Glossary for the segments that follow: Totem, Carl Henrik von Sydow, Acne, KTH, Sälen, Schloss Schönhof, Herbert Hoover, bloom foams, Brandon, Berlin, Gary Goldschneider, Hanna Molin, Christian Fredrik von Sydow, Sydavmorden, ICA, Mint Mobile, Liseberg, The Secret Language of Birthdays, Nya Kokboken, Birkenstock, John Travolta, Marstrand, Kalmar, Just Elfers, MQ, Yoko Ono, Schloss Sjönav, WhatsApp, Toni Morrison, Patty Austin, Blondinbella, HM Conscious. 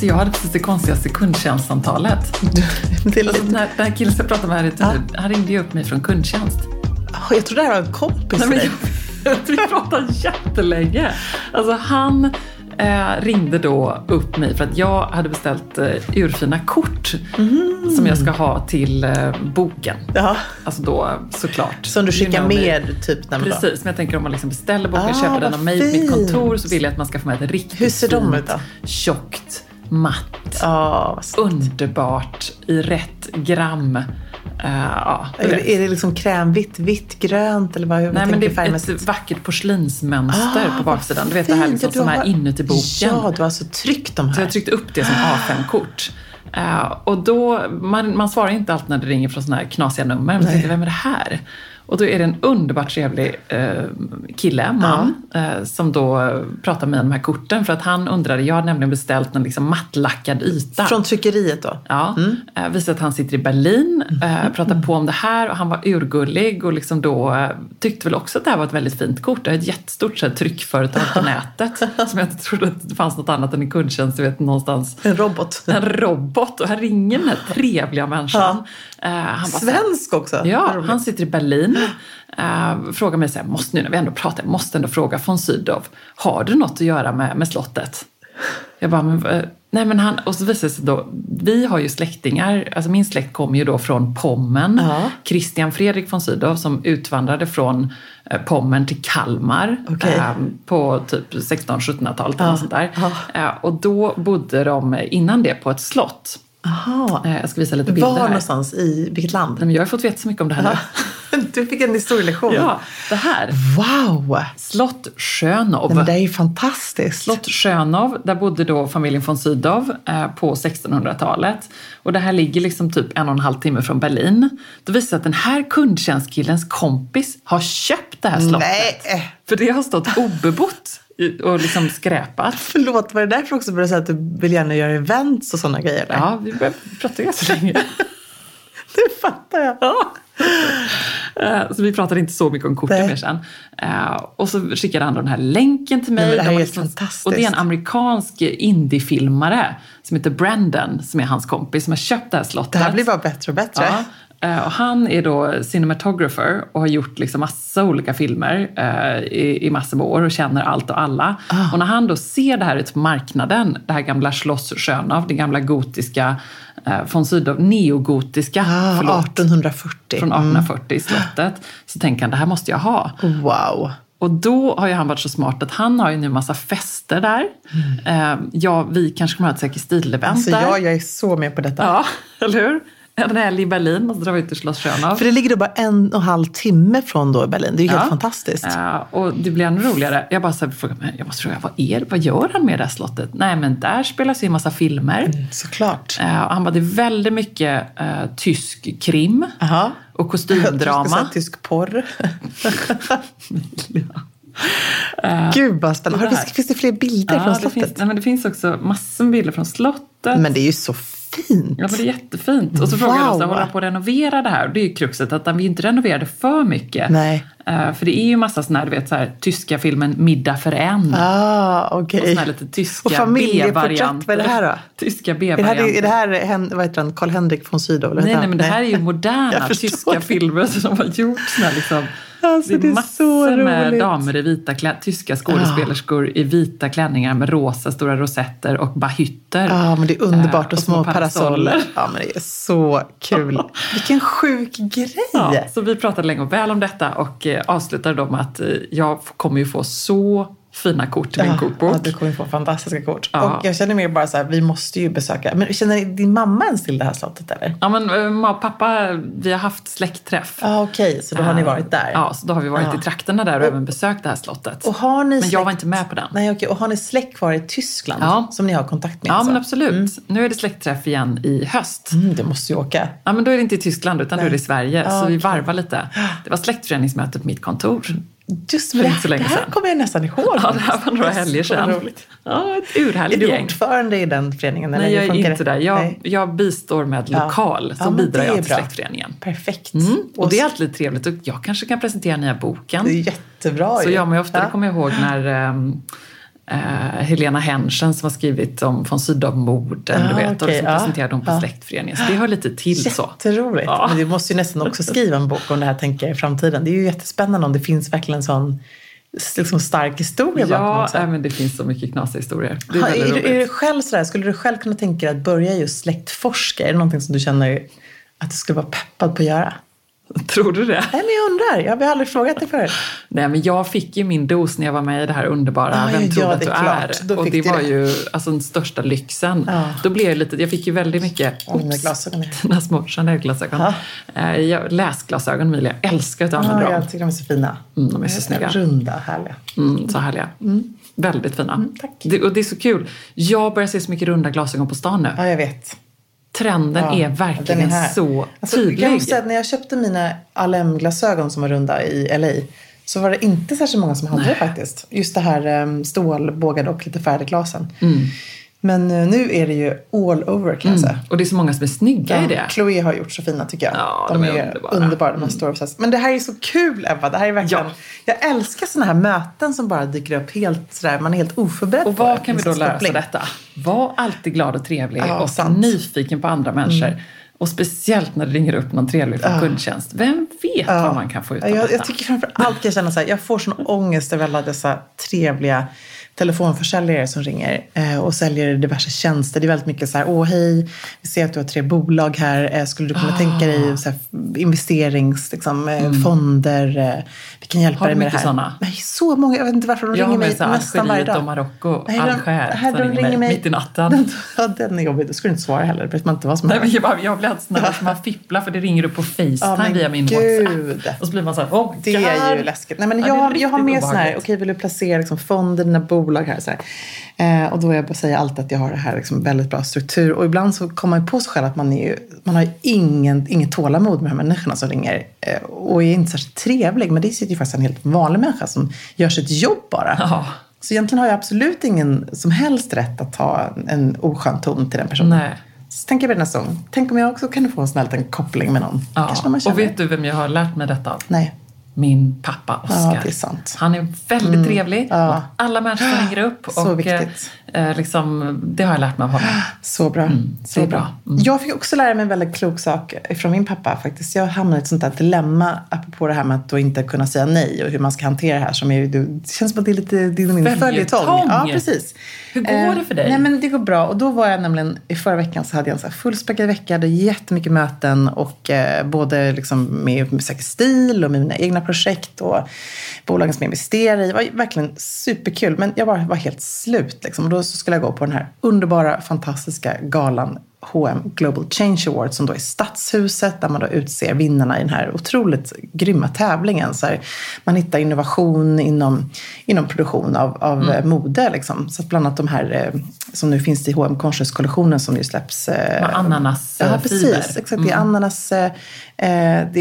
Så jag hade precis det konstigaste kundtjänstsamtalet. Alltså, den här killen som jag pratade med här i tid, han ringde ju upp mig från kundtjänst. Jag tror det här var en kompis. Nej, men vi pratade jättelänge. Alltså han ringde då upp mig för att jag hade beställt urfina kort som jag ska ha till boken. Jaha. Alltså då såklart. Som du skickar med typ när man... Precis, men jag tänker om man liksom beställer boken och köper den av mig på mitt kontor så vill jag att man ska få med ett riktigt... Hur ser de ut då? Tjockt. Matt, underbart, i rätt gram. Är det liksom krämvitt, vitt, grönt? Eller vad, nej, men det är ett vackert porslinsmönster på baksidan. Du vet det här liksom, som är inuti boken. Ja, du har alltså tryckt dem här. Så jag tryckte upp det som A5-kort. Och då, man svarar inte alltid när det ringer från sådana här knasiga nummer. Man tänker, vem är det här? Och då är det en underbart trevlig man som då pratar med de här korten. För att han undrade, jag hade nämligen beställt en liksom mattlackad yta. Från tryckeriet då? Ja, visade att han sitter i Berlin, pratar på om det här. Och han var urgullig och liksom då tyckte väl också att det här var ett väldigt fint kort. Det är ett jättestort så här, tryckföretag på nätet som jag inte trodde att det fanns något annat än en kundtjänst. Du vet, någonstans. En robot. Och här ringer den här trevliga människan. Ja. Han bara, svensk också? Ja, han sitter i Berlin. Frågar mig så här, måste nu när vi ändå pratar, måste ändå fråga von Sydow, har du något att göra med slottet? Jag bara, nej men han, och så visade sig då, vi har ju släktingar, alltså min släkt kommer ju då från Pommern, Christian Fredrik von Sydow som utvandrade från Pommern till Kalmar på typ 1600-1700-talet eller sånt där. Och då bodde de innan det på ett slott. Aha. Jag ska visa lite bilder. Var här. Någonstans i vilket land? Nej, men jag har fått veta så mycket om det här nu. Du fick en historielektion. Ja, det här. Wow! Schloss Schönhof. Nej, men det är ju fantastiskt. Schloss Schönhof, där bodde då familjen von Sydow på 1600-talet. Och det här ligger liksom typ 1,5 timme från Berlin. Då visar att den här kundtjänstkillens kompis har köpt det här slottet. Nej! För det har stått obebott. Och liksom skräpat. Förlåt, var det därför också började säga att du vill gärna göra events och sådana grejer? Där? Ja, vi pratade ju så länge. Det fattar jag. Ja. Så vi pratade inte så mycket om korten mer sen. Och så skickade han den här länken till mig. Nej, det här är liksom, fantastiskt. Och det är en amerikansk indiefilmare som heter Brandon, som är hans kompis, som har köpt det här slottet. Det här blir bara bättre och bättre. Ja. Och han är då cinematographer och har gjort liksom massa olika filmer i massor av år och känner allt och alla. Och när han då ser det här ute på marknaden, det här gamla Schloss Sjönav, det gamla gotiska von Sydow, neogotiska, 1840. Från 1840 i slottet, så tänker han, det här måste jag ha. Wow! Och då har ju han varit så smart att han har ju nu massa fester där. Ja, vi kanske kommer ha ett säkert stil-event alltså, där. Jag är så med på detta. Ja, eller hur? Den här i Berlin måste dra ut till Schloss Sjönav. För det ligger då bara 1,5 timme från då i Berlin. Det är ju helt fantastiskt. Ja, och det blir ännu roligare. Jag bara frågade mig, jag måste fråga, vad gör han med det här slottet? Nej, men där spelas ju en massa filmer. Såklart. Och han bara, det är väldigt mycket tysk krim och kostymdrama. Jag säga, tysk porr. Gud vad spännande. Finns det fler bilder från slottet? Det finns också massor med bilder från slottet. Men det är ju så fint. Ja, men det är jättefint. Och så frågar de oss att hålla på att renovera det här. Det är ju kruxet att vi inte renoverade för mycket. Nej. För det är ju massa sådana här, du vet, så här, tyska filmen Middag för en. Och sådana här lite tyska B-varianter. Och familjeporträtt, vad är det här då? Tyska B-varianter. Är det här vad heter han, Carl Henrik von Sydow? Nej, men det här är ju moderna tyska filmer som har gjorts när liksom... Alltså, det är massor med damer i vita kläder, tyska skådespelerskor i vita klänningar med rosa stora rosetter och bahytter. Ja, men det är underbart och små parasoller. Ja, men det är så kul. Vilken sjuk grej. Ja, så vi pratade länge och väl om detta och avslutade då med att jag kommer ju få så fina kort till min kokbok. Ja, du kommer få fantastiska kort. Ja. Och jag känner mig bara så här, vi måste ju besöka. Men känner din mamma ens till det här slottet eller? Ja, men mamma och pappa, vi har haft släktträff. Ja, okej. Så då har ni varit där. Ja, så då har vi varit i trakterna där och även besökt det här slottet. Och har ni men jag var inte med på den. Nej, okej. Och har ni släkt kvar i Tyskland som ni har kontakt med? Ja, men absolut. Mm. Nu är det släktträff igen i höst. Mm, det måste ju åka. Ja, men då är det inte i Tyskland utan nu är det i Sverige. Ja, så vi varvar lite. Det var släktföreningsmöte på mitt kontor. Just det, så länge det här kommer jag nästan ihåg. Ja, det här var några helger sedan. Ja, ett urhärligt gäng. Är du ordförande i den föreningen? Eller? Nej, jag är inte där. Jag bistår med lokal, så bidrar jag till släktföreningen. Perfekt. Mm. Och det är alltid trevligt. Och jag kanske kan presentera nya boken. Det är jättebra. Så jag mig ofta kommer ihåg när Helena Henschen som har skrivit om från Sydavmorden, du vet, och som presenterade dem på släktföreningen. Så det hör lite till så. Jätteroligt. Ja. Men du måste ju nästan också skriva en bok om det här, tänker jag, i framtiden. Det är ju jättespännande om det finns verkligen en sån liksom stark historia. Ja, men det finns så mycket knasiga historier. Det är väldigt roligt. Är du själv sådär, skulle du själv kunna tänka dig att börja just släktforska? Är det någonting som du känner att du skulle vara peppad på att göra? Tror du det? Nej, men jag undrar. Jag har aldrig frågat dig förut. Nej, men jag fick ju min dos när jag var med i det här underbara Vem tror att du är? Och det var ju alltså den största lyxen. Ah. Då blev jag lite... Jag fick ju väldigt mycket... Dina små Chanel-glasögon. Läsglasögon, Emilia. Jag älskar att använda dem. Jag tycker de är så fina. Mm, de är så snygga. Runda, härliga. Mm, så härliga. Mm. Väldigt fina. Mm, tack. Och det är så kul. Jag börjar se så mycket runda glasögon på stan nu. Ja, jag vet. Trenden är verkligen så tydlig. Jag måste säga att när jag köpte mina LM-glasögon som var runda i LA så var det inte särskilt många som hade det faktiskt. Just det här stålbågade och lite färdigglasen. Mm. Men nu är det ju all over kan jag säga. Och det är så många som är snygga i det. Chloe har gjort så fina tycker jag. Ja, de är underbara. De här stora men det här är så kul Ebba. Det här är verkligen... Ja. Jag älskar såna här möten som bara dyker upp helt sådär. Man är helt oförberedd och på. Och vad kan vi då lära oss av detta? Var alltid glad och trevlig och nyfiken på andra människor. Mm. Och speciellt när det ringer upp någon trevlig från kundtjänst. Vem vet vad man kan få ut av detta? Jag tycker framförallt jag känner så här. Jag får sån ångest över alla dessa trevliga telefonförsäljare som ringer och säljer diverse tjänster. Det är väldigt mycket så här, hej, vi ser att du har 3 bolag här. Skulle du kunna tänka dig så här, investerings, liksom, fonder? Vi kan hjälpa dig med det här. Såna? Nej, så många. Jag vet inte varför de ringer mig nästan varje dag. Marocko, nej, de ringer mig mitt i natten. Den är jobbig. Då skulle du inte svara heller. Det vet man inte vad som är. Jag blir alltid snäll att man fipplar för det ringer upp på FaceTime via min WhatsApp. Och så blir man så här, det är ju läskigt. Nej, men jag har med sån här, vill du placera liksom, fonder, dina bolag här så här. Och då jag säger alltid att jag har det här liksom, väldigt bra struktur och ibland så kommer man på sig själv att man har inget tålamod med de här människorna som ringer och är inte särskilt trevlig, men det sitter ju faktiskt en helt vanlig människa som gör sitt jobb bara. Aha. Så egentligen har jag absolut ingen som helst rätt att ta en oskön ton till den personen. Nej. Så tänker jag på den här sång. Tänk om jag också kan få en sån här liten koppling med någon. Ja. Kanske man känner. Och vet du vem jag har lärt mig detta? Nej. Min pappa Oskar. Ja, det är sant. Han är väldigt trevlig. Ja. Alla människor hänger upp. Och så viktigt. Liksom, det har jag lärt mig av honom. Så bra. Mm, så bra. Mm. Jag fick också lära mig en väldigt klok sak från min pappa faktiskt. Jag hamnade i ett sånt där dilemma apropå det här med att då inte kunna säga nej och hur man ska hantera det här. Som är, det känns som att det är lite din följetong. Ja, precis. Hur går det för dig? Nej, men det går bra. Och då var jag nämligen, i förra veckan så hade jag en så här fullspäckad vecka. Det är jättemycket möten och både liksom med säker stil och med mina egna projekt och bolagen som jag investerar i. Det var verkligen superkul, men jag var helt slut liksom. Och då så skulle jag gå på den här underbara, fantastiska galan HM Global Change Award som då är stadshuset där man då utser vinnarna i den här otroligt grymma tävlingen. Så här, man hittar innovation inom produktion av mode liksom. Så att bland annat de här som nu finns i HM Conscious kollektionen som ju släpps Ananasfiber. Ja, precis. Exakt, det är ananas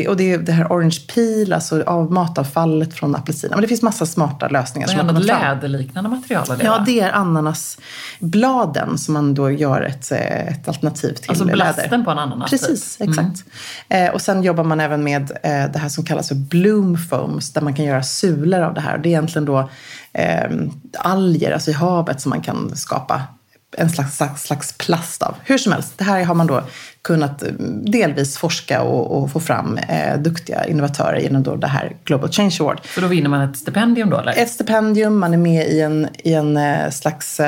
och det är det här orange peel, alltså av matavfallet från apelsiner. Men det finns massa smarta lösningar. Men som man läderliknande material eller? Ja, det är ananasbladen som man då gör ett alternativ till alltså läder. Alltså blasten på en ananas. Precis, exakt. Mm. Och sen jobbar man även med det här som kallas för bloom foams där man kan göra sulor av det här. Det är egentligen då alger, alltså i havet, som man kan skapa en slags plast av. Hur som helst, det här har man då kunnat delvis forska och få fram duktiga innovatörer inom då det här Global Change Award. Så då vinner man ett stipendium då? Eller? Ett stipendium, man är med i en slags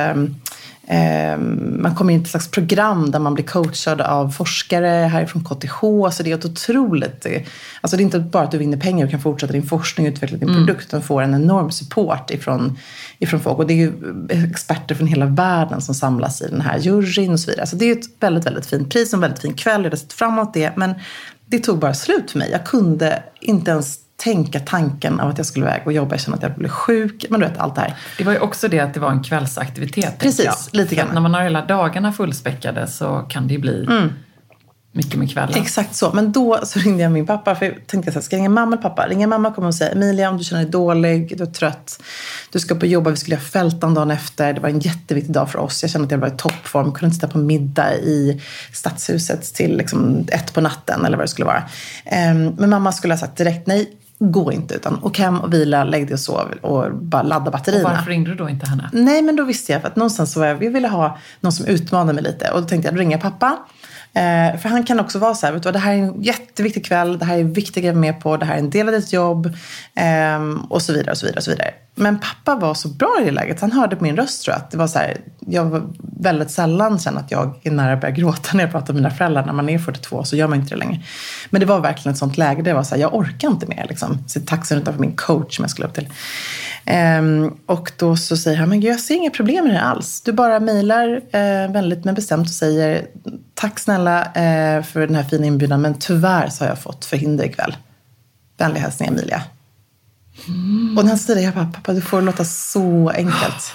Man kommer in i ett slags program där man blir coachad av forskare härifrån KTH. Alltså det är otroligt. Alltså det är inte bara att du vinner pengar och kan fortsätta din forskning och utveckla din produkt. Utan får en enorm support ifrån folk. Och det är ju experter från hela världen som samlas i den här juryn och så vidare. Så det är ett väldigt, väldigt fint pris och en väldigt fin kväll. Jag har sett fram emot det. Men det tog bara slut för mig. Jag kunde inte ens tänka tanken av att jag skulle iväg och jobba. Jag kände att jag blev sjuk. Men du vet, allt det här. Det var ju också det att det var en kvällsaktivitet. Precis, lite grann. När man har hela dagarna fullspäckade så kan det ju bli mycket med kvällen. Exakt så. Men då så ringde jag min pappa. För jag tänkte att ska jag ringa mamma eller pappa? Ringa mamma kommer och säga, Emilia, om du känner dig dålig, du är trött, du ska på jobba. Vi skulle ha fältan dagen efter. Det var en jätteviktig dag för oss. Jag kände att jag var i toppform. Jag kunde inte sitta på middag i stadshuset till liksom 1 på natten eller vad det skulle vara. Men mamma skulle ha sagt direkt nej. Gå inte, utan åk hem och vila, lägg dig och sov och bara ladda batterierna. Och varför ringde du då inte henne? Nej, men då visste jag, för att någonstans så var jag ville ha någon som utmanade mig lite. Och då tänkte jag ringa pappa. För han kan också vara så här, vet du vad, det här är en jätteviktig kväll, det här är viktigt att vara med på, det här är en del av ditt jobb, och så vidare, och så vidare, och så vidare. Men pappa var så bra i det läget, han hörde på min röst, tror jag, att det var så här, jag var väldigt sällan sen att jag är nära att börja gråta när jag pratar med mina föräldrar. När man är 42 så gör man inte det längre. Men det var verkligen ett sånt läge, det var så här, jag orkar inte mer liksom, sitt taxen utanför min coach som jag skulle upp till. Och då så säger han, men jag ser inga problem med det alls. Du bara mejlar väldigt men bestämt och säger, tack snälla för den här fina inbjudan, men tyvärr så har jag fått förhinder ikväll. Vänliga hälsningar, Emilia. Och när han säger det, jag bara, pappa, du får låta så enkelt.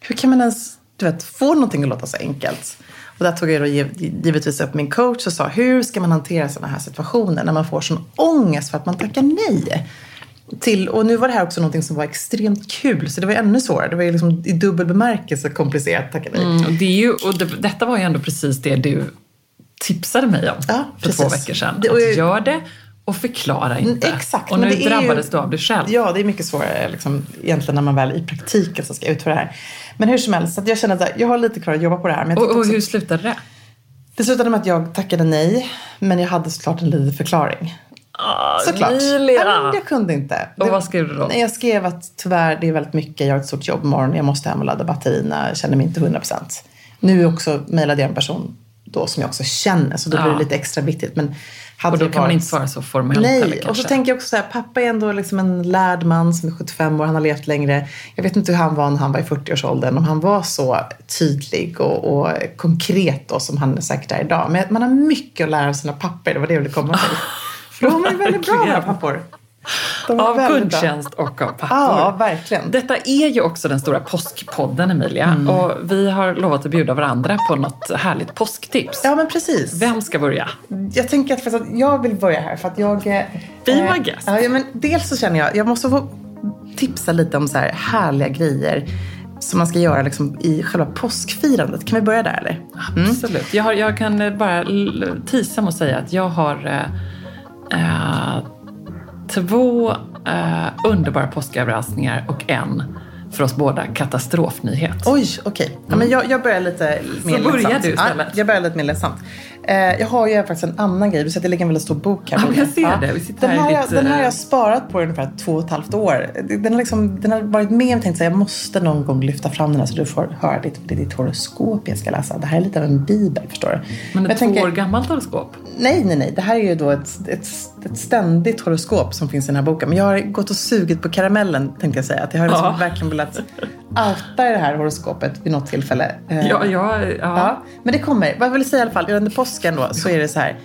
Hur kan man ens, du vet, få någonting att låta så enkelt? Och där tog jag då givetvis upp min coach och sa, hur ska man hantera sådana här situationer när man får sån ångest för att man tackar nej till, och nu var det här också någonting som var extremt kul, så det var ännu svårare. Det var ju liksom i dubbel bemärkelse komplicerat, tackar nej. Och det är ju, och detta var ju ändå precis det du tipsade mig om, ja, för 2 veckor sedan. Att gör det och förklara inte. Exakt. Och nu det drabbades ju, du av dig själv. Ja, det är mycket svårare liksom, egentligen när man väl i praktiken så ska jag ut för det här. Men hur som helst, så att jag känner att jag har lite kvar att jobba på det här. Men och också, hur slutade det? Det slutade med att jag tackade nej, men jag hade såklart en liten förklaring. Såklart. Men jag kunde inte. Och vad skrev du då? Jag skrev att tyvärr, det är väldigt mycket, jag har ett stort jobb imorgon, jag måste hem och ladda batterierna, jag känner mig inte 100%. Nu också mejlade jag en person då som jag också känner, så då blir det lite extra viktigt. Men och då kan man inte vara så formellt. Nej, och så tänker jag också så här, pappa är ändå liksom en lärd man som är 75 år, han har levt längre. Jag vet inte hur han var när han var i 40-årsåldern, om han var så tydlig och konkret då, som han säkert är idag. Men man har mycket att lära av sina pappor, det var det jag ville komma till. För de är väldigt bra med pappor. Av kundtjänst och av pappor. Ja, verkligen. Detta är ju också den stora påskpodden, Emilia. Och vi har lovat att bjuda varandra på något härligt påsktips. Ja, men precis. Vem ska börja? Jag tänker att jag vill börja här för att jag... Be my guest. Ja, men dels så känner jag måste få tipsa lite om så här härliga grejer som man ska göra liksom i själva påskfirandet. Kan vi börja där, eller? Absolut. Jag kan bara tisa och säga att jag har... 2 underbara påsköverraskningar och en för oss båda katastrofnyhet. Oj, okej. Okay. Ja, men jag börjar lite mer ledsamt. Så börjar du istället. Jag börjar lite mer ledsamt. Jag har ju faktiskt en annan grej. Du ser att det ligger en väldigt stor bok här. Ja, jag ser det. Vi sitter här lite... Den här har jag sparat på ungefär 2,5 år. Den har varit med och tänkt att jag måste någon gång lyfta fram den här, så du får höra ditt horoskop jag ska läsa. Det här är lite av en bibel, förstår du. Men ett 2 år gammalt horoskop? Nej. Det här är ju då ett ständigt horoskop som finns i den här boken. Men jag har gått och sugit på karamellen, tänkte jag säga. Att jag har liksom verkligen velat outa det här horoskopet vid något tillfälle. Ja. Men det kommer. Vad jag vill säga i alla fall, under påsken då, så är det så här.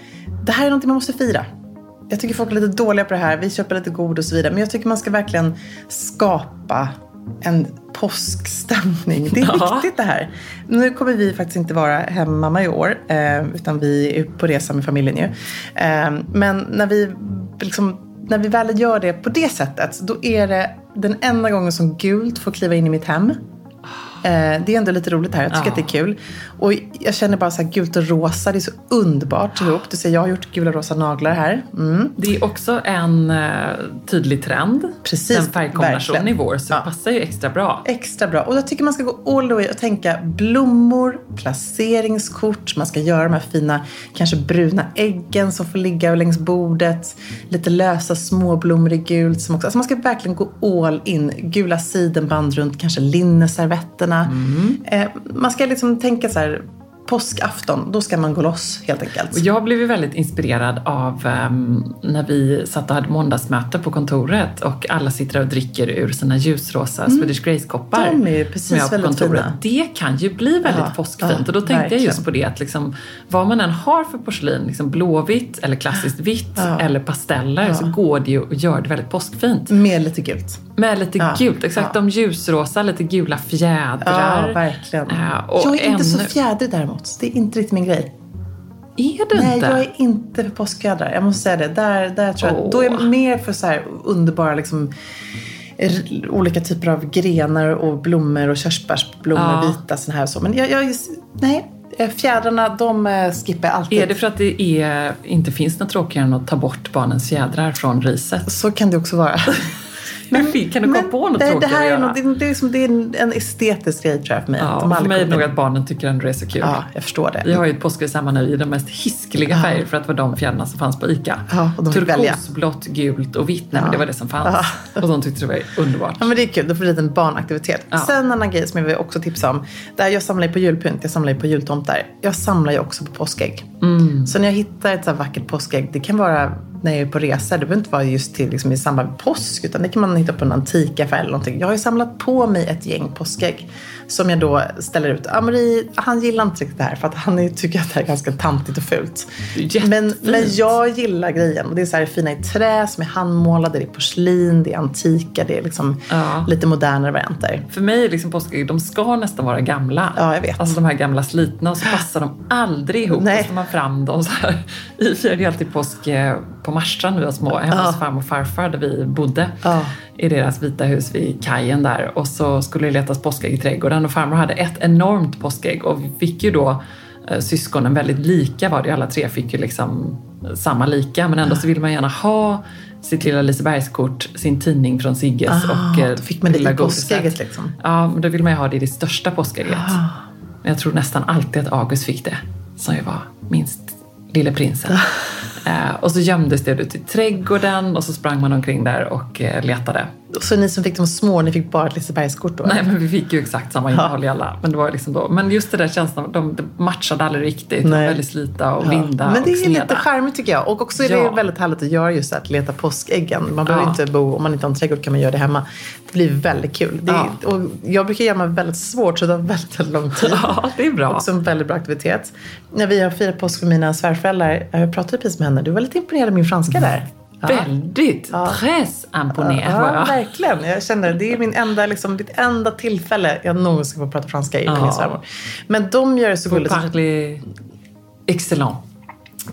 Det här är någonting man måste fira. Jag tycker folk är lite dåliga på det här. Vi köper lite god och så vidare. Men jag tycker man ska verkligen skapa en påskstämning. Det är viktigt det här. Nu kommer vi faktiskt inte vara hemmamma i år, utan vi är på resa med familjen ju. Men när vi väl gör det på det sättet, då är det den enda gången som gult får kliva in i mitt hem. Det är ändå lite roligt här, jag tycker att det är kul. Och jag känner bara så här, gult och rosa, det är så underbart ihop. Du ser, jag har gjort gula och rosa naglar här. Det är också en tydlig trend. Precis, en färgkombination i vår, så det passar ju extra bra. Extra bra, och jag tycker man ska gå all the way och tänka blommor, placeringskort. Man ska göra de här fina, kanske bruna äggen som får ligga längs bordet. Lite lösa småblommor i gult som också. Alltså man ska verkligen gå all in. Gula sidenband runt, kanske linneservetten grejerna. Mm. Man ska liksom tänka så här, påskafton, då ska man gå loss helt enkelt. Jag blev ju väldigt inspirerad av när vi satt och hade måndagsmöte på kontoret och alla sitter och dricker ur sina ljusrosa Swedish Grace-koppar. De är ju precis väldigt fina. Det kan ju bli väldigt påskfint, och då tänkte jag just på det, att liksom, vad man än har för porslin, liksom blåvitt eller klassiskt vitt eller pasteller, så går det ju och gör det väldigt påskfint. Med lite gult. Med lite gult, exakt. De ljusrosa, lite gula fjädrar. Ja, verkligen. Och jag är inte så fjädrig däremot. Det är inte riktigt min grej. Är det? Nej, inte? Jag är inte för påskfjädrar. Jag måste säga det. Där tror jag. Då är jag mer för så här underbara liksom, olika typer av grenar och blommor och körsbärsblommor, vita sån här och så. Men jag nej, fjädrarna, de skippar alltid. Är det för att det inte finns något tråkigare än att ta bort barnens fjädrar från riset? Så kan det också vara. Men kan du gå på något tråkigt att göra? Det är en estetisk grej, tror jag, för mig. Ja, för mig är det nog att barnen tycker att det är så kul. Ja, jag förstår det. Vi har ju ett påskris hemma nu i de mest hiskliga färger för att vara de fjärna som fanns på ICA. Ja, och de fick välja. Turkosblått, gult och vitt. Nej, men det var det som fanns. Ja. Och de tyckte det var underbart. Ja, men det är kul. Då får det en barnaktivitet. Ja. Sen en annan grej som jag vill också tipsa om. Där jag samlar ju på julpynt, jag samlar ju på jultomtar. Jag samlar ju också på påskägg. Mm. Så när jag hittar ett så här vackert påskägg, det kan vara... när jag är på resa, det behöver inte vara just till liksom, i samband med påsk, utan det kan man hitta på en antikaffär eller någonting. Jag har ju samlat på mig ett gäng påskägg som jag då ställer ut. Amri, han gillar inte riktigt det här för att han tycker att det här är ganska tantigt och fult. Men jag gillar grejen, och det är så här fina i trä som är handmålade, det är porslin, det är antika, det är liksom lite modernare varianter. För mig är liksom påskägg, de ska nästan vara gamla. Ja, jag vet. Alltså de här gamla slitna, och så passar de aldrig ihop. Nej. Och så tar man fram dem så här. Vi firade alltid påsk på Marstrand, vi var små, hemma hos farmor och farfar där vi bodde, i deras vita hus vid kajen där, och så skulle det letas påskägg i trädgården, och farmor hade ett enormt påskägg, och vi fick ju då syskonen väldigt lika, var det, alla tre fick ju liksom samma lika, men ändå så vill man gärna ha sitt lilla Lisebergskort, sin tidning från Sigges, och då fick man det i påskägget liksom. Ja, men då vill man ju ha det i det största påskägget. Men jag tror nästan alltid att August fick det, som ju var minst lille prinsen. Och så gömdes det ut i trädgården, och så sprang man omkring där och letade. Så ni som fick de små, ni fick bara ett Lisebergskort då? Nej, men vi fick ju exakt samma innehåll i alla. Men det var liksom då, men just det där känslan, de matchade aldrig riktigt. Nej. Väldigt slita och vinda. Men det är lite charmigt tycker jag. Och också är det väldigt härligt att göra, just att leta påskäggen. Man behöver inte bo, om man inte har en trädgård kan man göra det hemma. Det blir väldigt kul. Och jag brukar göra mig väldigt svårt, så det har väldigt lång tid. Ja, det är bra. Också en väldigt bra aktivitet. När vi har firat påsk med mina svärföräldrar, jag pratade precis med henne, du var lite imponerad av min franska där. Väldigt pressimponerad. Ja, verkligen. Jag känner, det är mitt enda tillfälle jag någonsin får prata franska i min svärmor. Men de gör det så gulligt. Excellent.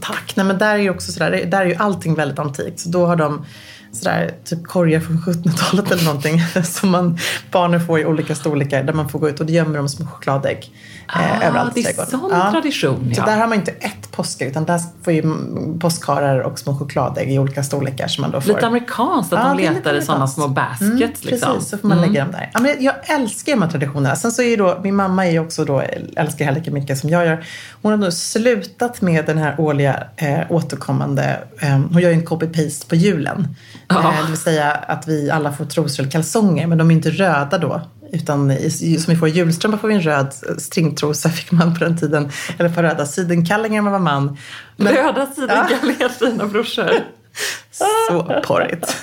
Tack. Nej, men där är ju också sådär, där är ju allting väldigt antikt. Så då har de sådär, typ korgar från 1700-talet eller någonting som barnen får i olika storlekar, där man får gå ut, och det gömmer de små chokladägg överallt i trädgården. Det är sån tradition. Så där har man inte ett påskägg, utan där får ju påskharar och små chokladägg i olika storlekar som man då får. Lite amerikanskt att de letar i sådana små baskets. Liksom. Precis, så får man lägga dem där. Ja, men jag älskar de här traditionerna. Sen så är ju då, min mamma är ju också då, älskar här lika mycket som jag gör. Hon har nu slutat med den här årliga återkommande, hon gör ju en copy-paste på julen. Det vill säga att vi alla får trosor eller kalsonger, men de är inte röda då, utan som vi får julströmpa får vi en röd stringtrosa, fick man på den tiden, eller på röda sidenkallingar om man var man. Men, röda sidenkallingar, fina brorsor. Så porrigt.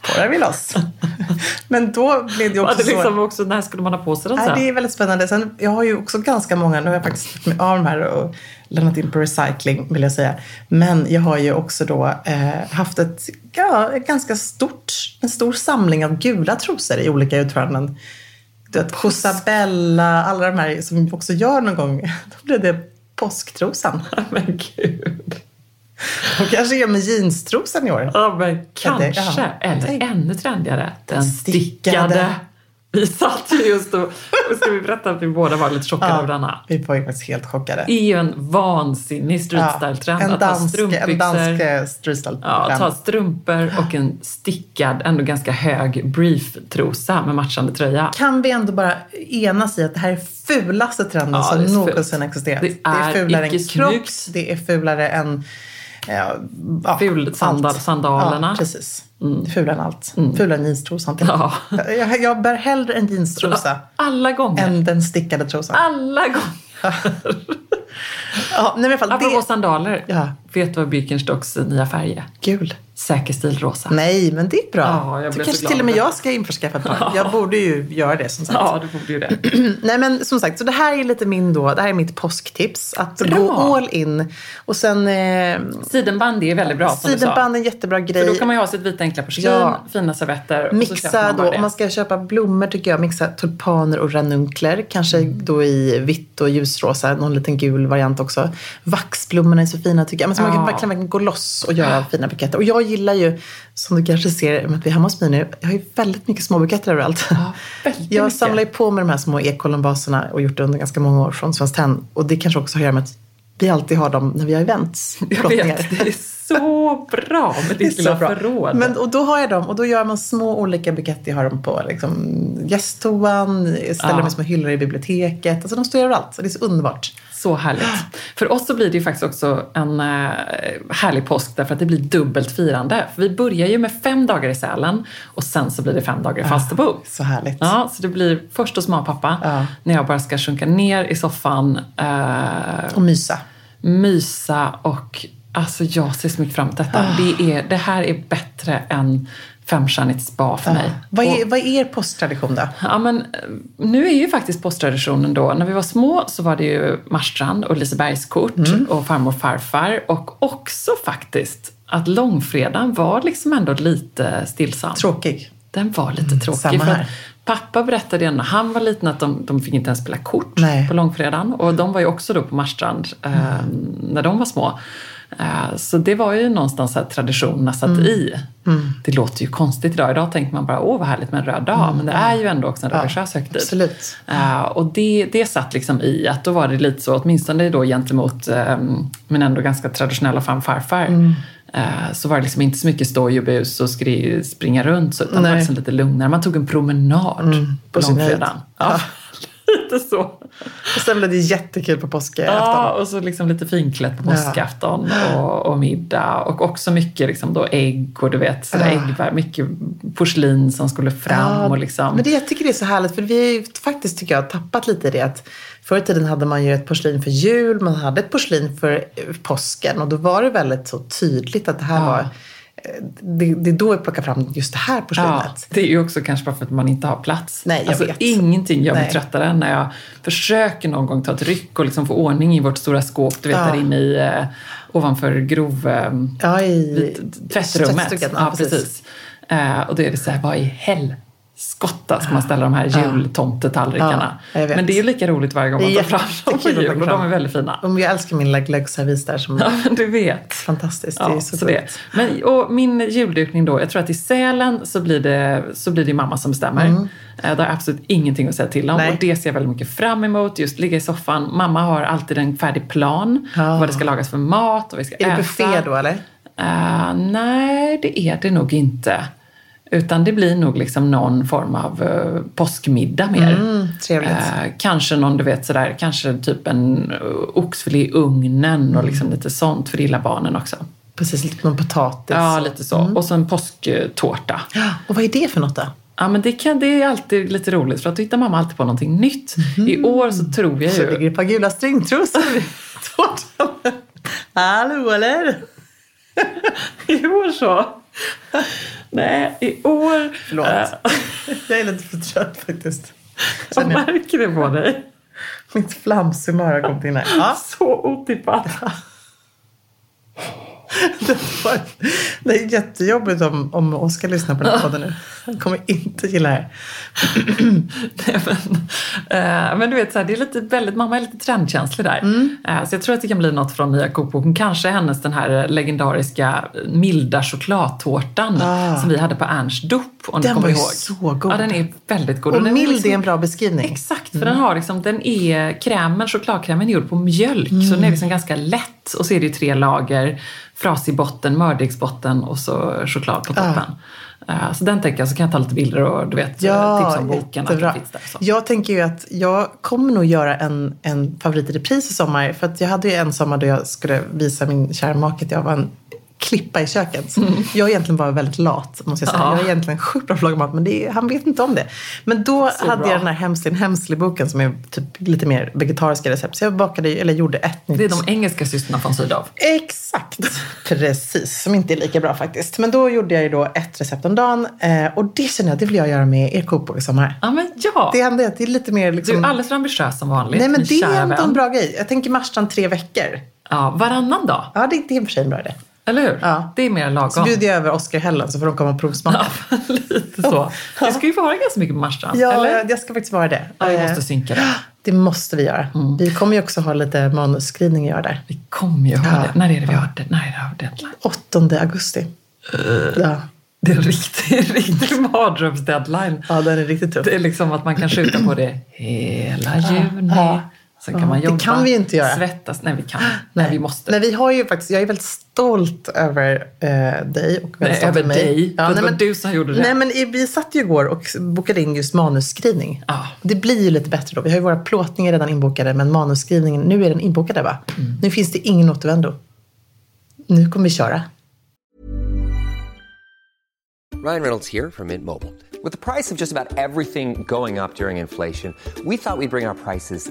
Porrar vi loss. Men då blev det också det liksom så... också, när skulle man ha på sig den sen? Det är väldigt spännande. Sen, jag har ju också ganska många, nu har jag faktiskt med av de här och lämnat in på recycling, vill jag säga. Men jag har ju också då haft ett ganska en stor samling av gula trosor i olika utföranden. Du vet, Josabella, alla de här som vi också gör någon gång. Då blev det påsktrosan. Men gud. De kanske gör med jeanstrosan i år. Ja, men kanske. Eller ännu trendigare. Den stickade. Vi satt ju just och ska vi berätta att vi båda var lite chockade av denna. Vi var ju faktiskt helt chockade. Det är ju en vansinnig streetstyle-trend. En dansk streetstyle-trend. Ja, ta strumpor och en stickad, ändå ganska hög brief-trosa med matchande tröja. Kan vi ändå bara enas i att det här är fulaste trenden som någonsin existerat. Det är fulare än Crocs, det är fulare än Ful sandalerna. Ja, precis. Mm. Fulare än allt. Mm. Fulare än jeanstrosan. Ja. Jag bär hellre en jeanstrosa. Alla gånger. Än den stickade trosan. Alla gånger. Ja, nej, men i alla fall, apropå det... sandaler. Ja. Vet du vad Birkenstocks nya färg är? Gul. Säker stil rosa. Nej, men det är bra. Ja, jag så kanske så till och med jag ska införskaffa ett par. Ja. Jag borde ju göra det, som sagt. Ja, du borde ju det. Nej, men som sagt, så det här är lite min då. Det här är mitt påsktips. Att gå all in. Och sen... sidenband är väldigt bra, som du sa. Sidenband är en jättebra grej. För då kan man ju ha sitt vita enkla porslin, fina servetter. Mixa då, om man ska köpa blommor tycker jag, mixa tulpaner och ranunkler. Kanske då i vitt och ljusrosa. Någon liten gul variant också. Vaxblommorna är så fina tycker jag. Men så man kan verkligen gå loss och göra fina buketter. Och jag gillar ju, som du kanske ser med att vi är hemma hos mig nu, jag har ju väldigt mycket små buketter överallt. Ja, jag samlar ju på med de här små ekollonvaserna och gjort det under ganska många år från Svensk Tenn. Och det kanske också har att göra med att vi alltid har dem när vi har events. Jag vet, det är så bra med ditt lilla förråd. Men, och då har jag dem och då gör man små olika buketter. Jag har dem på liksom, gästtoan, ställer dem i små hyllor i biblioteket. Alltså de står överallt och det är så underbart. Så härligt. För oss så blir det ju faktiskt också en härlig påsk därför att det blir dubbelt firande. För vi börjar ju med 5 dagar i Sälen och sen så blir det 5 dagar i Falsterbo. Så härligt. Ja, så det blir först hos mamma och pappa när jag bara ska sjunka ner i soffan. Och mysa. Mysa och alltså jag ser så mycket fram emot detta. Det här är bättre än... 5-stjärnigt spa för mig. Vad är er posttradition då? Ja, men, nu är ju faktiskt posttraditionen då. När vi var små så var det ju Marstrand och Lisebergskort och farmor och farfar. Och också faktiskt att långfredagen var liksom ändå lite stillsam. Tråkig. Den var lite tråkig. Samma här. Pappa berättade när han var liten att de fick inte ens spela kort på långfredagen. Och de var ju också då på Marstrand när de var små. Så det var ju någonstans att traditionerna satt i. Mm. Det låter ju konstigt idag. Idag tänker man bara, åh vad härligt med en röd dag. Men det är ju ändå också en religiös högtid. Absolut. Och det satt liksom i att då var det lite så, åtminstone då gentemot men ändå ganska traditionella farfar. Så var det liksom inte så mycket stå och bus och springa runt. Så, utan det var liksom lite lugnare. Man tog en promenad på långfredagen. Ja. Lite så. Och sen blev det jättekul på påskafton. Ja, och så liksom lite finklätt på påskafton och middag. Och också mycket liksom då ägg och du vet, sådär äggvärme. Mycket porslin som skulle fram och liksom. Men det, jag tycker det är så härligt. För vi har ju faktiskt, tycker jag, tappat lite i det att förr i tiden hade man ju ett porslin för jul. Man hade ett porslin för påsken. Och då var det väldigt så tydligt att det här var... Det är då jag plockar fram just det här porslinet. Ja, det är ju också kanske bara för att man inte har plats. Nej, jag vet. Ingenting gör mig tröttare än när jag försöker någon gång ta ett ryck och liksom få ordning i vårt stora skåp. Du vet, där inne i ovanför grov tvättrummet. Ja, precis. Och då är det så här, vad i helskotta ska man ställa de här jultomtetallrikarna. Men det är ju lika roligt varje gång man tar fram dem på jul och de är väldigt fina. Jag älskar min glöggservis där. Som du vet. Fantastiskt, det är så gott. Men, och min juldukning då, jag tror att i Sälen så blir det mamma som bestämmer. Där har absolut ingenting att säga till om. Och det ser jag väldigt mycket fram emot. Just ligga i soffan. Mamma har alltid en färdig plan. Vad det ska lagas för mat och vi ska äta. Är det buffé då eller? Nej, det är det nog inte. Utan det blir nog liksom någon form av påskmiddag mer. Trevligt. Kanske någon, du vet sådär, kanske typ en oxfilé i ugnen och liksom lite sånt för illa barnen också. Precis, lite någon potatis. Ja, lite så. Och så en påsktårta. Och vad är det för något då? Ja, men det är alltid lite roligt för att hittar mamma alltid på någonting nytt. I år så tror jag ju... Så ligger det ett par gula stringtrosor i tårtan. Hallå, eller? I år så... Nej, i år... Förlåt. Jag är lite för trött faktiskt. Jag märker det på dig. Mitt flamshumör har kommit in här. Så otippat. Det är jättejobbigt om Oskar lyssnar på den här podden nu. Han kommer inte gilla det här. Nej, men du vet, så här, det är lite väldigt, mamma är lite trendkänslig där. Så jag tror att det kan bli något från Nya Kokboken. Kanske hennes den här legendariska milda chokladtårtan som vi hade på Ernst Dope. Den var ju så god. Ja, den är väldigt god. Och den mild är liksom, en bra beskrivning. Exakt, för den har liksom, den är chokladkrämen gjord på mjölk. Så den är liksom ganska lätt. Och så är det ju 3 lager frasig botten, mördigsbotten och så choklad på toppen. Så den tänker jag, så kan jag ta lite bilder och du vet, tips om boken. Att finns där, så. Jag tänker ju att jag kommer nog göra en favorit i repris i sommar. För att jag hade ju en sommar då jag skulle visa min kära make att jag var en klippa i köket. Mm. Jag egentligen var väldigt lat, måste jag säga. Jag är egentligen sjukt bra på att laga mat, men han vet inte om det. Men då så hade jag den här Hemsley-boken som är typ lite mer vegetariska recept. Så jag gjorde ett nytt. Det är de engelska systrarna från Sydow. Exakt. Precis, som inte är lika bra faktiskt. Men då gjorde jag ju då ett recept om dagen. Och det känner jag, det vill jag göra med er kokbok i sommar. Ja, men ja. Det hände att det är lite mer liksom... Du är alldeles för ambitiös som vanligt. Nej, men det är inte en bra grej. Jag tänker marstan 3 veckor. Ja, varannan dag. Ja, det är för sig en bra idé. Eller hur? Ja. Det är mer lagom. Så bjuder jag över Oscar Hellen så får de komma och provsmaka. Ja, lite så. Det ska ju vara ganska mycket på marstan. Ja, eller? Jag ska faktiskt vara det. Ja, vi måste synka det. Det måste vi göra. Mm. Vi kommer ju också ha lite manusskrivning att göra där. Vi kommer ju ha det. När är det vi har det? När är det? 8 augusti. Ja. Det är en riktig mardrömsdeadline. Ja, den är riktigt tuff. Det är liksom att man kan skjuta på det hela juni. Ja. Sen kan man jobba, det kan vi inte göra. Svettas. Nej, vi kan. Nej, vi måste. Nej, vi har ju faktiskt, jag är väldigt stolt över dig och över mig. Dig. Ja, det var du som gjorde det. Nej, men vi satt ju igår och bokade in just manusskrivning. Ah. Det blir ju lite bättre då. Vi har ju våra plåtningar redan inbokade, men manusskrivningen, nu är den inbokade, va? Mm. Nu finns det ingen återvändo. Nu kommer vi köra. Ryan Reynolds here from Mint Mobile. With the price of just about everything going up during inflation, we thought we'd bring our prices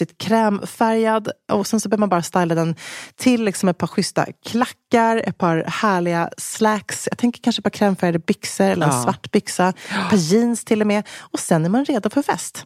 Krämfärgad och sen så behöver man bara styla den till liksom ett par schyssta klackar, ett par härliga slacks, jag tänker kanske ett par krämfärgade byxor eller en svart byxa, ett par jeans till och med, och sen är man redo för fest.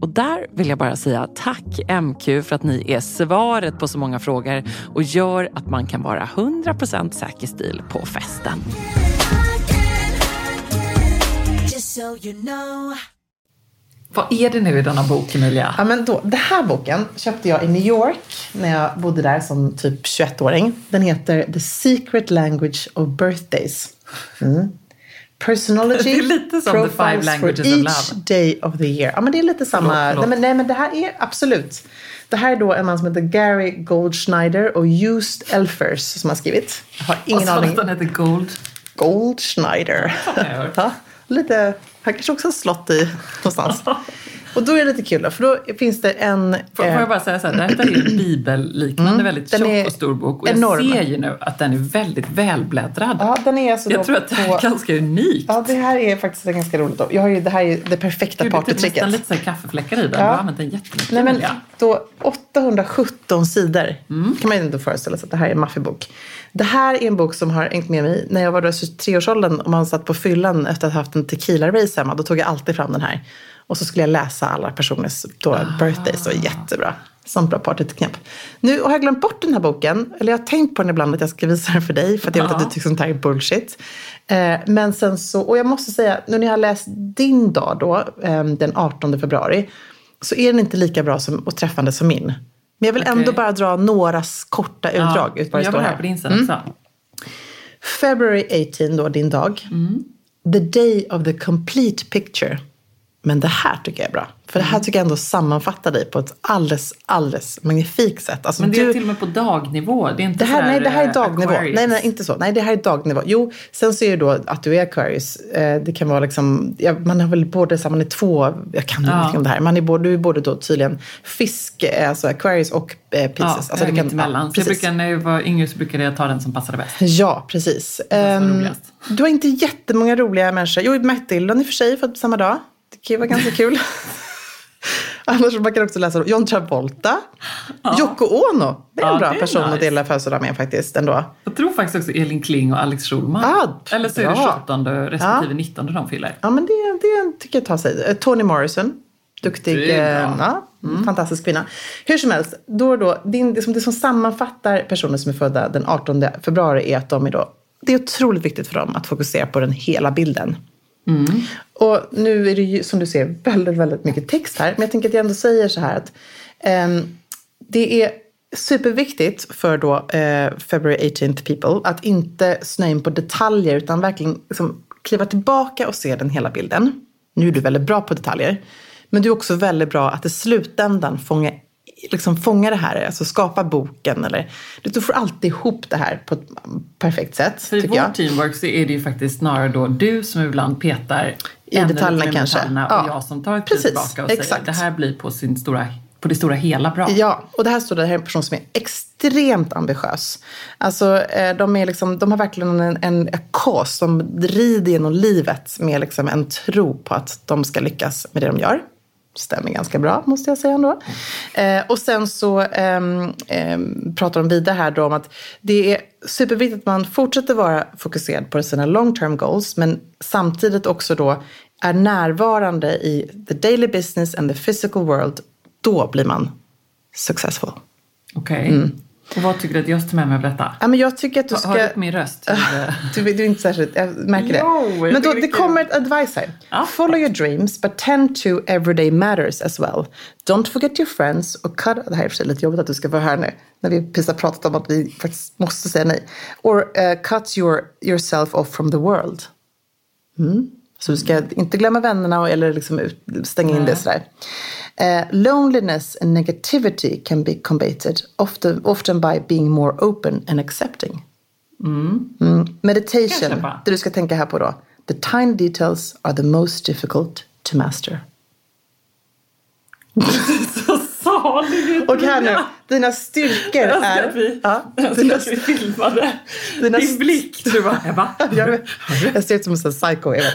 Och där vill jag bara säga tack MQ för att ni är svaret på så många frågor och gör att man kan vara 100% säker stil på festen. Vad är det nu i denna boken, Emilia? Ja, men då, den här boken köpte jag i New York när jag bodde där som typ 21-åring. Den heter The Secret Language of Birthdays. Personology, Profiles for Each Day of the Year. Ja, men det är lite samma... Nej, men det här är absolut... Det här är då en man som heter Gary Goldschneider och Just Elfers som har skrivit. Jag har ingen aning. Och så heter Goldschneider. Lite... Han kanske också har slått i någonstans. Och då är det lite kul då, för då finns det en... Får jag bara säga så här, det här är ju en bibelliknande, väldigt tjock och stor bok. Och enorm. Jag ser ju nu att den är väldigt välbläddrad. Ja, den är alltså jag tror att det här är ganska unikt. Ja, det här är faktiskt ganska roligt. Jag har ju, det här är ju det perfekta partytricket. Det är lite kaffefläckar i den, ja. Du har använt den jättemycket. Nej, men då 817 sidor. Kan man ju inte föreställa sig att det här är en maffibok. Det här är en bok som har hängt med mig. När jag var då 23-årsåldern och man satt på fyllan efter att ha haft en tequila-race hemma, då tog jag alltid fram den här. Och så skulle jag läsa alla personers birthdays. Det var jättebra. Sånt bra partytknäpp. Nu har jag glömt bort den här boken. Eller jag har tänkt på den ibland att jag ska visa den för dig. För att jag vet att du tycker sånt här är bullshit. Men sen så... Och jag måste säga, nu när jag har läst din dag då, den 18 februari. Så är den inte lika bra och träffande som min. Men jag vill ändå bara dra några korta utdrag. Ut vad jag vill här på din sida. February 18 då, din dag. The day of the complete picture. Men det här tycker jag är bra. För det här tycker jag ändå sammanfattar dig på ett alldeles magnifikt sätt. Alltså men det är till och med på dagnivå. Det är inte det här, nej, det här är dagnivå. Nej, inte så. Nej, det här är dagnivå. Jo, sen så är det då att du är Aquarius. Det kan vara liksom... man har väl både... Man är två... Jag kan inte om det här. Du är både då tydligen fisk, alltså Aquarius och Pisces. Ja, alltså, det kan mittemellan. Ja, när jag var yngre så brukade jag ta den som passade bäst. Ja, precis. Du har inte jättemånga roliga människor. Jo, Matilda i för sig för samma dag. Det var ganska kul. Annars man kan också läsa John Travolta. Ja. Yoko Ono. Det är en bra person att dela födelsedag med faktiskt ändå. Jag tror faktiskt också Elin Kling och Alex Schulman. Eller så är det 17 respektive 19 de fyller. Ja, men det tycker jag tar sig. Toni Morrison. Duktig, fantastisk kvinna. Hur som helst, då, det som sammanfattar personer som är födda den 18 februari är att det är otroligt viktigt för dem att fokusera på den hela bilden. Och nu är det ju, som du ser, väldigt, väldigt mycket text här. Men jag tänker att jag ändå säger så här att det är superviktigt för då February 18th people att inte snöa in på detaljer utan verkligen liksom kliva tillbaka och se den hela bilden. Nu är du väldigt bra på detaljer, men du är också väldigt bra att i slutändan fånga det här, alltså skapa boken eller du får alltid ihop det här på ett perfekt sätt. För i vår teamwork så är det ju faktiskt snarare då du som ibland petar i detaljerna kanske och jag som tar ett kliv tillbaka och säger det här blir på det stora hela bra. Ja, och det här står det här är en person som är extremt ambitiös. Alltså de har verkligen en kos som rider genom livet med liksom en tro på att de ska lyckas med det de gör. Stämmer ganska bra, måste jag säga ändå. Och sen så pratar de vidare här då om att det är superviktigt att man fortsätter vara fokuserad på sina long-term goals, men samtidigt också då är närvarande i the daily business and the physical world. Då blir man successful. Okej. Och vad tycker du att jag står med mig av detta? Ja, men jag tycker att du ska... Har du min röst? Du är inte särskilt... Jag märker det. No, men då, det kommer ett advice här. Ja. Follow your dreams, but tend to everyday matters as well. Don't forget your friends. Och cut... Det här är lite jobbigt att du ska vara här nu. När vi precis har pratat om att vi faktiskt måste säga nej. Or cut yourself off from the world. Så du ska inte glömma vännerna eller stänga in det sådär. Loneliness and negativity can be combated often by being more open and accepting. Meditation, det du ska tänka här på då. The tiny details are the most difficult to master. Och här nu, dina styrkor är... Jag ska att vi filmade. Din blick, du bara, jag ser ut som en psycho, Eva.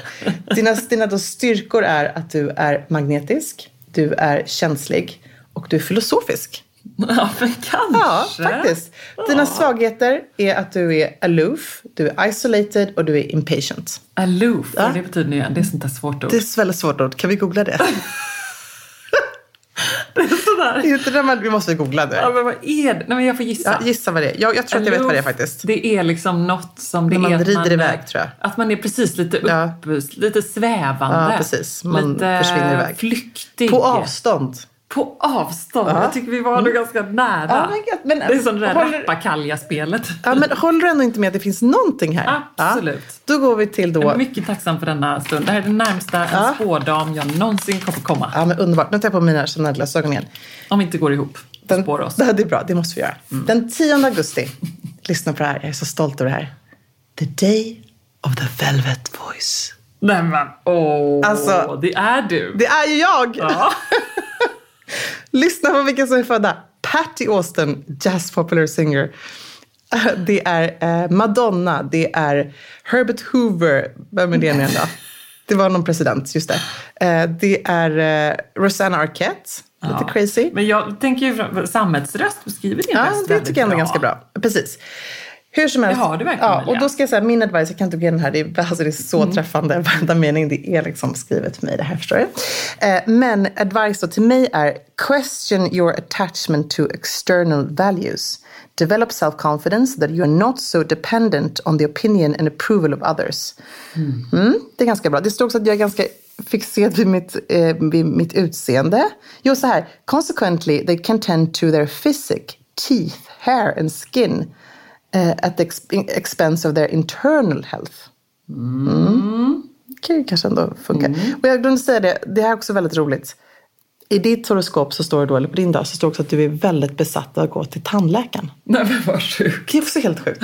Dina styrkor är att du är magnetisk, du är känslig och du är filosofisk. Ja, men kanske. Ja, faktiskt. Dina svagheter är att du är aloof, du är isolated och du är impatient. Aloof, det betyder ju, det är sånt där svårt ord. Det är väldigt svårt ord, kan vi googla det? Det är inte det man, vi måste googla det. Ja, men vad är det? Nej, men jag får gissa. Ja, gissa vad det är. Jag tror att jag vet vad det är faktiskt. Det är liksom något som det är man rider iväg, tror jag. Att man är precis lite upp, lite svävande. Ja, precis. Man lite försvinner iväg. Flyktig. På avstånd. Jag tycker vi var nog ganska nära. Oh men, det är som det där rappakalja-spelet. Ja, men håller du ändå inte med att det finns någonting här? Absolut. Ja, då går vi till då... Jag är mycket tacksam för denna stund. Det här är det närmsta en spårdam jag någonsin kommer komma. Ja, men underbart. Nu tar jag på mina glasögon igen. Om vi inte går ihop, spår oss. Det är bra, det måste vi göra. Den 10 augusti. Lyssna på det här, jag är så stolt över det här. The day of the velvet voice. Nej men, alltså, det är du. Det är ju jag. Ja. Lyssna på vilka som är födda. Patty Austin, jazz popular singer. Det är Madonna, det är Herbert Hoover. Vem är det nu då? Det var någon president, just det. Det är Rosanna Arquette, lite crazy. Men jag tänker ju, sammetsröst beskriver din röst väldigt bra. Ja, det tycker jag är ganska bra. Precis. Hur som helst. Jaha, ja, och då ska jag säga, min advice, jag kan inte ge den här, det är så träffande, varenda mening, det är liksom skrivet för mig det här, förstår du? Men advice då till mig är, question your attachment to external values. Develop self-confidence that you're not so dependent on the opinion and approval of others. Det är ganska bra. Det står också att jag är ganska fixerad vid mitt utseende. Jo, så här, consequently they can tend to their physique, teeth, hair and skin. At the expense of their internal health. Okej, kanske ändå funkar. Och jag glömde säga det här är också väldigt roligt. I ditt horoskop så står det då, eller på din dag, så står det också att du är väldigt besatt av att gå till tandläkaren. Nej, men vad sjukt. Det är också helt sjukt.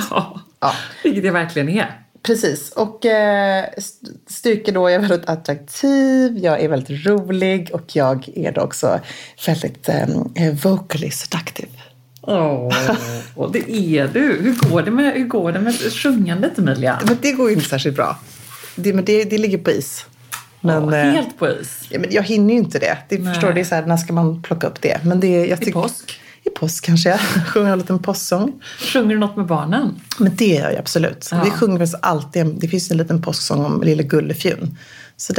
Ja. Vilket det verkligen är. Precis, och styrker då, jag är väldigt attraktiv, jag är väldigt rolig och jag är då också väldigt vocally seductive. Och det är du. Hur går det med sjungandet, Emilia? Men det går ju inte särskilt bra. Det ligger på is. Men, helt på is. Ja, men jag hinner ju inte det. Det förstår det är så här, när ska man plocka upp det? Men det jag tycker, i påsk kanske jag sjunger en liten påsksång. Sjunger du något med barnen? Men det gör jag absolut. Ja. Vi sjunger väl alltid. Det finns en liten påsksång om lilla Gullefjun. Så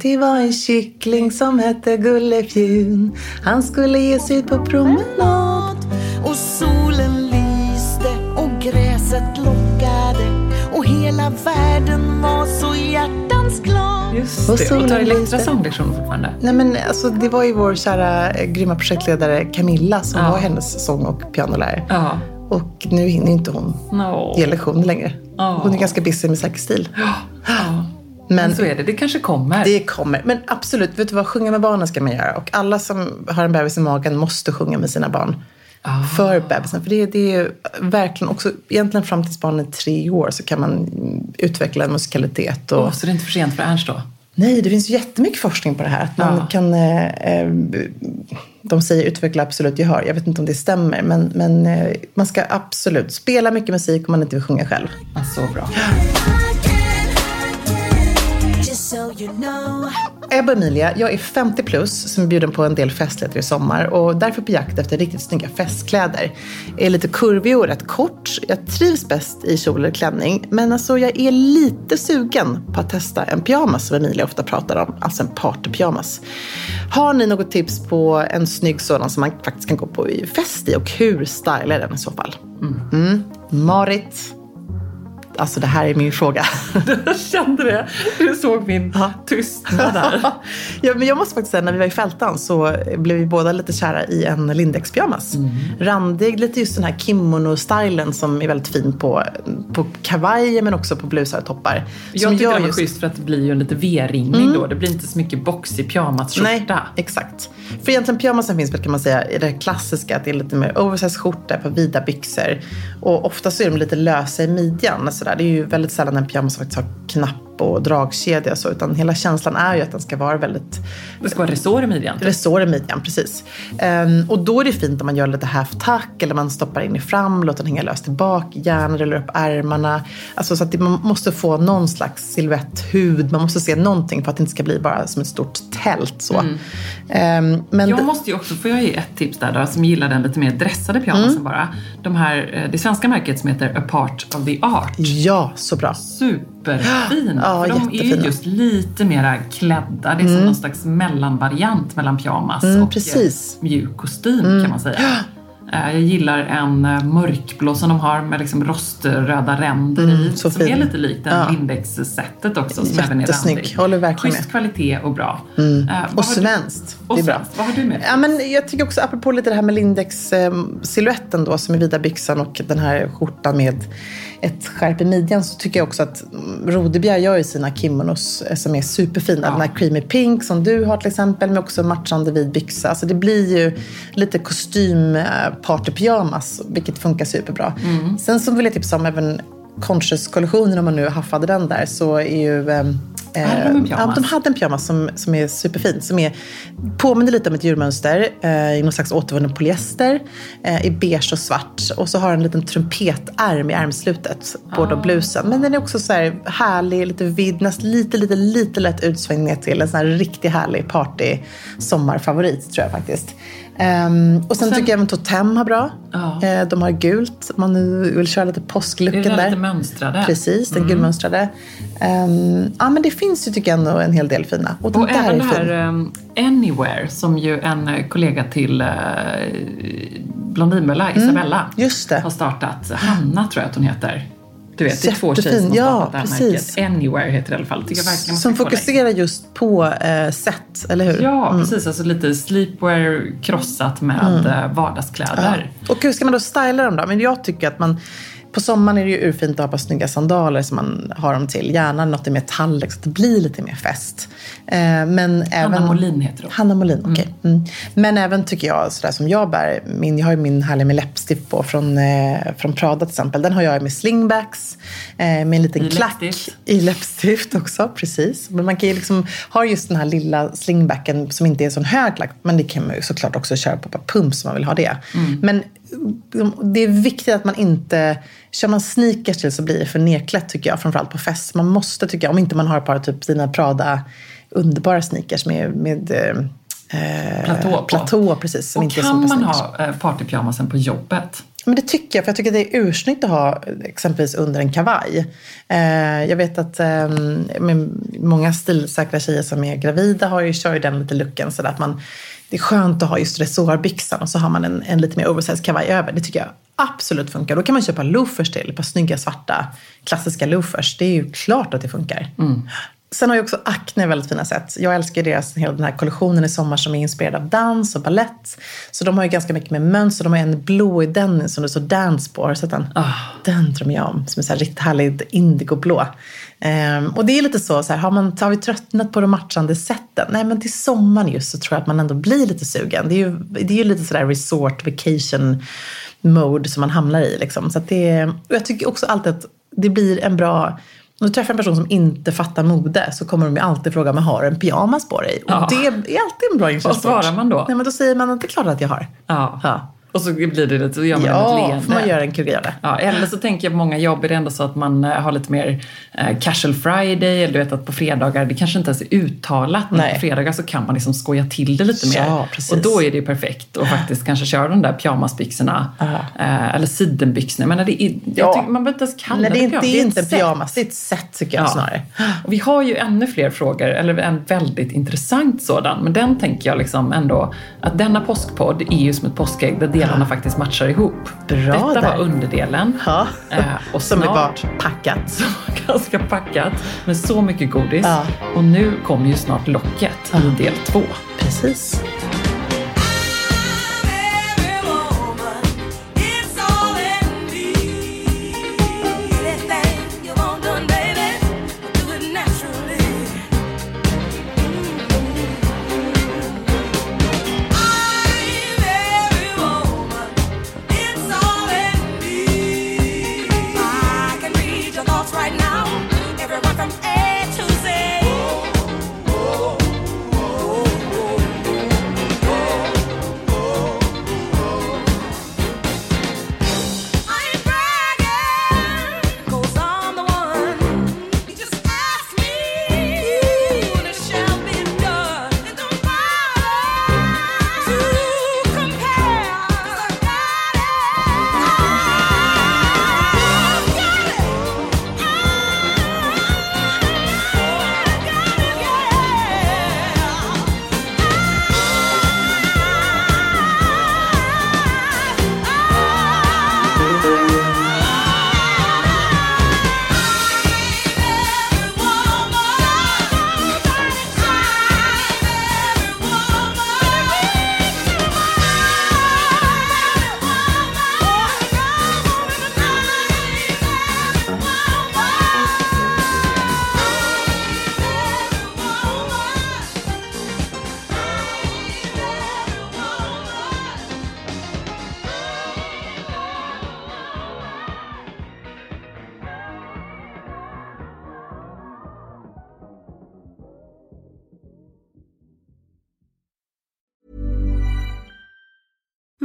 det var en kyckling som hette Gullefjun. Han skulle ge sig ut på promenad. Och solen lyste och gräset lockade. Och hela världen var så hjärtans glad. Just det, och solen tar elektra sånglektion fortfarande. Nej men alltså, det var ju vår kära grymma projektledare Camilla som var hennes sång- och pianolärare. Ja. Och nu hinner inte hon ge lektion längre. Hon är ganska busy med säker stil. Men så är det, det kanske kommer. Det kommer, men absolut, vet du vad, sjunga med barnen ska man göra. Och alla som har en bebis i magen måste sjunga med sina barn för bebisen. För det är verkligen också, egentligen fram tills barnen är 3 år så kan man utveckla en musikalitet. Och så det är inte för sent för Ernst då? Nej, det finns ju jättemycket forskning på det här. Att man kan, de säger utveckla absolut gehör. Jag vet inte om det stämmer, men man ska absolut spela mycket musik om man inte vill sjunga själv. Så bra. Ebba och Emilia, jag är 50 plus som är bjuden på en del festligheter i sommar och därför på jakt efter riktigt snygga festkläder. Jag är lite kurvig och rätt kort. Jag trivs bäst i kjol eller klänning, men alltså jag är lite sugen på att testa en pyjamas som Emilia ofta pratar om, alltså en partypyjamas. Har ni något tips på en snygg sådan som man faktiskt kan gå på i fest i och hur stylar den i så fall? Marit. Alltså det här är min fråga. Jag kände det. Du såg min tystnad där. Ja, men jag måste faktiskt säga, när vi var i fältan så blev vi båda lite kära i en Lindex-pyjamas. Randig, lite just den här kimono-stylen som är väldigt fin på kavaj men också på blusar och toppar. Jag tycker det var schysst för att det blir ju en lite V-ringning då. Det blir inte så mycket boxig pyjamas-skjorta. Nej, exakt. För egentligen pyjamasen finns väl, kan man säga, i det klassiska att det är lite mer oversize-skjorta på vida byxor. Och ofta så är de lite lösa i midjan, alltså. Det är ju väldigt sällan en pyjamas som faktiskt har knapp och dragkedja så, utan hela känslan är ju att den ska vara väldigt... Det ska vara resår i midjan. Resår i midjan, precis. Och då är det fint om man gör lite half-tuck eller man stoppar in i fram, låter den hänga löst tillbaka, gärna rullar upp ärmarna. Alltså så att man måste få någon slags silhuetthud, man måste se någonting för att det inte ska bli bara som ett stort tält så. Men jag måste ju också, får jag ge ett tips där då, som gillar den lite mer dressade pyjamasen bara. Det svenska märket som heter A Part of the Art. Ja, så bra. Superfina. För de jättefina. Är just lite mer klädda. Det är som någon slags mellanvariant mellan pyjamas och mjuk kostym kan man säga. Jag gillar en mörkblå som de har med liksom roströda ränder i. Som fin. Är lite likt den Lindex-sättet också. Som även är randig. Håller verkligen med. Schysst kvalitet och bra. Och svenskt. Det är bra. Vad har du med? Ja, men jag tycker också, apropå lite det här med Lindex-siluetten då, som är vida byxan och den här skjortan med ett skärp i midjan, så tycker jag också att Rodebjer gör ju sina kimonos som är superfina. Den här creamy pink som du har till exempel, men också matchande vid byxa. Alltså det blir ju lite kostym partypyjamas, vilket funkar superbra. Sen så vill jag tipsa om även Conscious-kollektionen, om man nu haffade den där, så är ju... de hade en pyjamas som är superfin, som är, påminner lite om ett djurmönster i någon slags återvunnen polyester, i beige och svart, och så har en liten trumpetärm i ärmslutet på då blusen, men den är också så här härlig, lite vidd, nästan lite lätt utsvängd ner till en sån här riktigt härlig party sommarfavorit, tror jag faktiskt. Och sen tycker jag även Totem har bra. De har gult. Man vill köra lite påsklucken där. Det är lite mönstrade. Precis, den gulmönstrade. Men det finns ju, tycker jag, ändå en hel del fina. Och där även det här Anywhere, som ju en kollega till Blondinbella, Isabella, just det, har startat. Hanna tror jag att hon heter. Du vet, det är två tjejer som har startat det här märket. Anywhere heter det i alla fall. Tycker jag verkligen som fokuserar just på set, eller hur? Ja, precis. Alltså lite sleepwear krossat med vardagskläder. Ja. Och hur ska man då styla dem då? Men jag tycker att man... På sommaren är det ju urfint att ha snygga sandaler som man har dem till. Gärna något i metall, så det blir lite mer fest. Men Hanna även, Molin heter det. Hanna Molin, okej. Men även tycker jag, sådär som jag bär, jag har ju min härliga med läppstift på från Prada till exempel. Den har jag med slingbacks, med en liten klack i läppstift också, precis. Men man kan ju liksom ha just den här lilla slingbacken som inte är sån hög klack, men det kan man ju såklart också köra på pumps om man vill ha det. Mm. Men det är viktigt att man inte kör man sneakers till, så blir det för nerklätt, tycker jag, framförallt på fest. Man måste, tycker jag, om inte man har bara typ sina Prada underbara sneakers med platå precis, som och inte kan är man ha partypyjamasen på jobbet? Men det tycker jag, för jag tycker det är ursnyggt att ha exempelvis under en kavaj. Jag vet att många stilsäkra tjejer som är gravida kör ju den lite luckan, så att man, det är skönt att ha just resårbyxan och så har man en lite mer oversized kavaj över. Det tycker jag absolut funkar. Då kan man köpa loafers till, ett par snygga svarta klassiska loafers. Det är ju klart att det funkar. Mm. Sen har ju också Acne väldigt fina sätt. Jag älskar deras hela den här kollektionen i sommar som är inspirerad av dans och ballett. Så de har ju ganska mycket med mönster. De har en blå i den som du så dans på. Har du sett den? Den drömmer jag om. Som är så här riktigt härligt indigoblå. Och det är lite så här, har vi tröttnat på de matchande sätten? Nej, men till sommaren just så tror jag att man ändå blir lite sugen. Det är ju lite sådär resort, vacation mode som man hamnar i liksom. Så att jag tycker också alltid att det blir en bra... Om du träffar en person som inte fattar mode, så kommer de ju alltid fråga om man har en pyjamas på dig. Och det är alltid en bra införsport. Vad svarar man då? Nej, men då säger man att det är klart att jag har. Ja. Och så blir det lite, gör man ett leende. Man gör en kul grej. Ja, eller så tänker jag på många jobb är det ändå så att man har lite mer casual Friday, eller du vet att på fredagar, det kanske inte ens är uttalat, men på fredagar så kan man liksom skoja till det lite mer. Precis. Och då är det ju perfekt att faktiskt kanske köra de där pyjamasbyxorna, eller sidenbyxorna. Men man behöver inte ens kalla det pyjamas. Det är inte en pyjamas, det är ett sätt, tycker jag snarare. Och vi har ju ännu fler frågor, eller en väldigt intressant sådan, men den tänker jag liksom ändå, att denna påskpodd är ju som ett påskägg där delarna faktiskt matchar ihop. Bra. Detta var underdelen. Ja. Och snart, som var packat. Som var ganska packat. Med så mycket godis. Ja. Och nu kommer ju snart locket i del 2. Precis.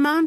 Mom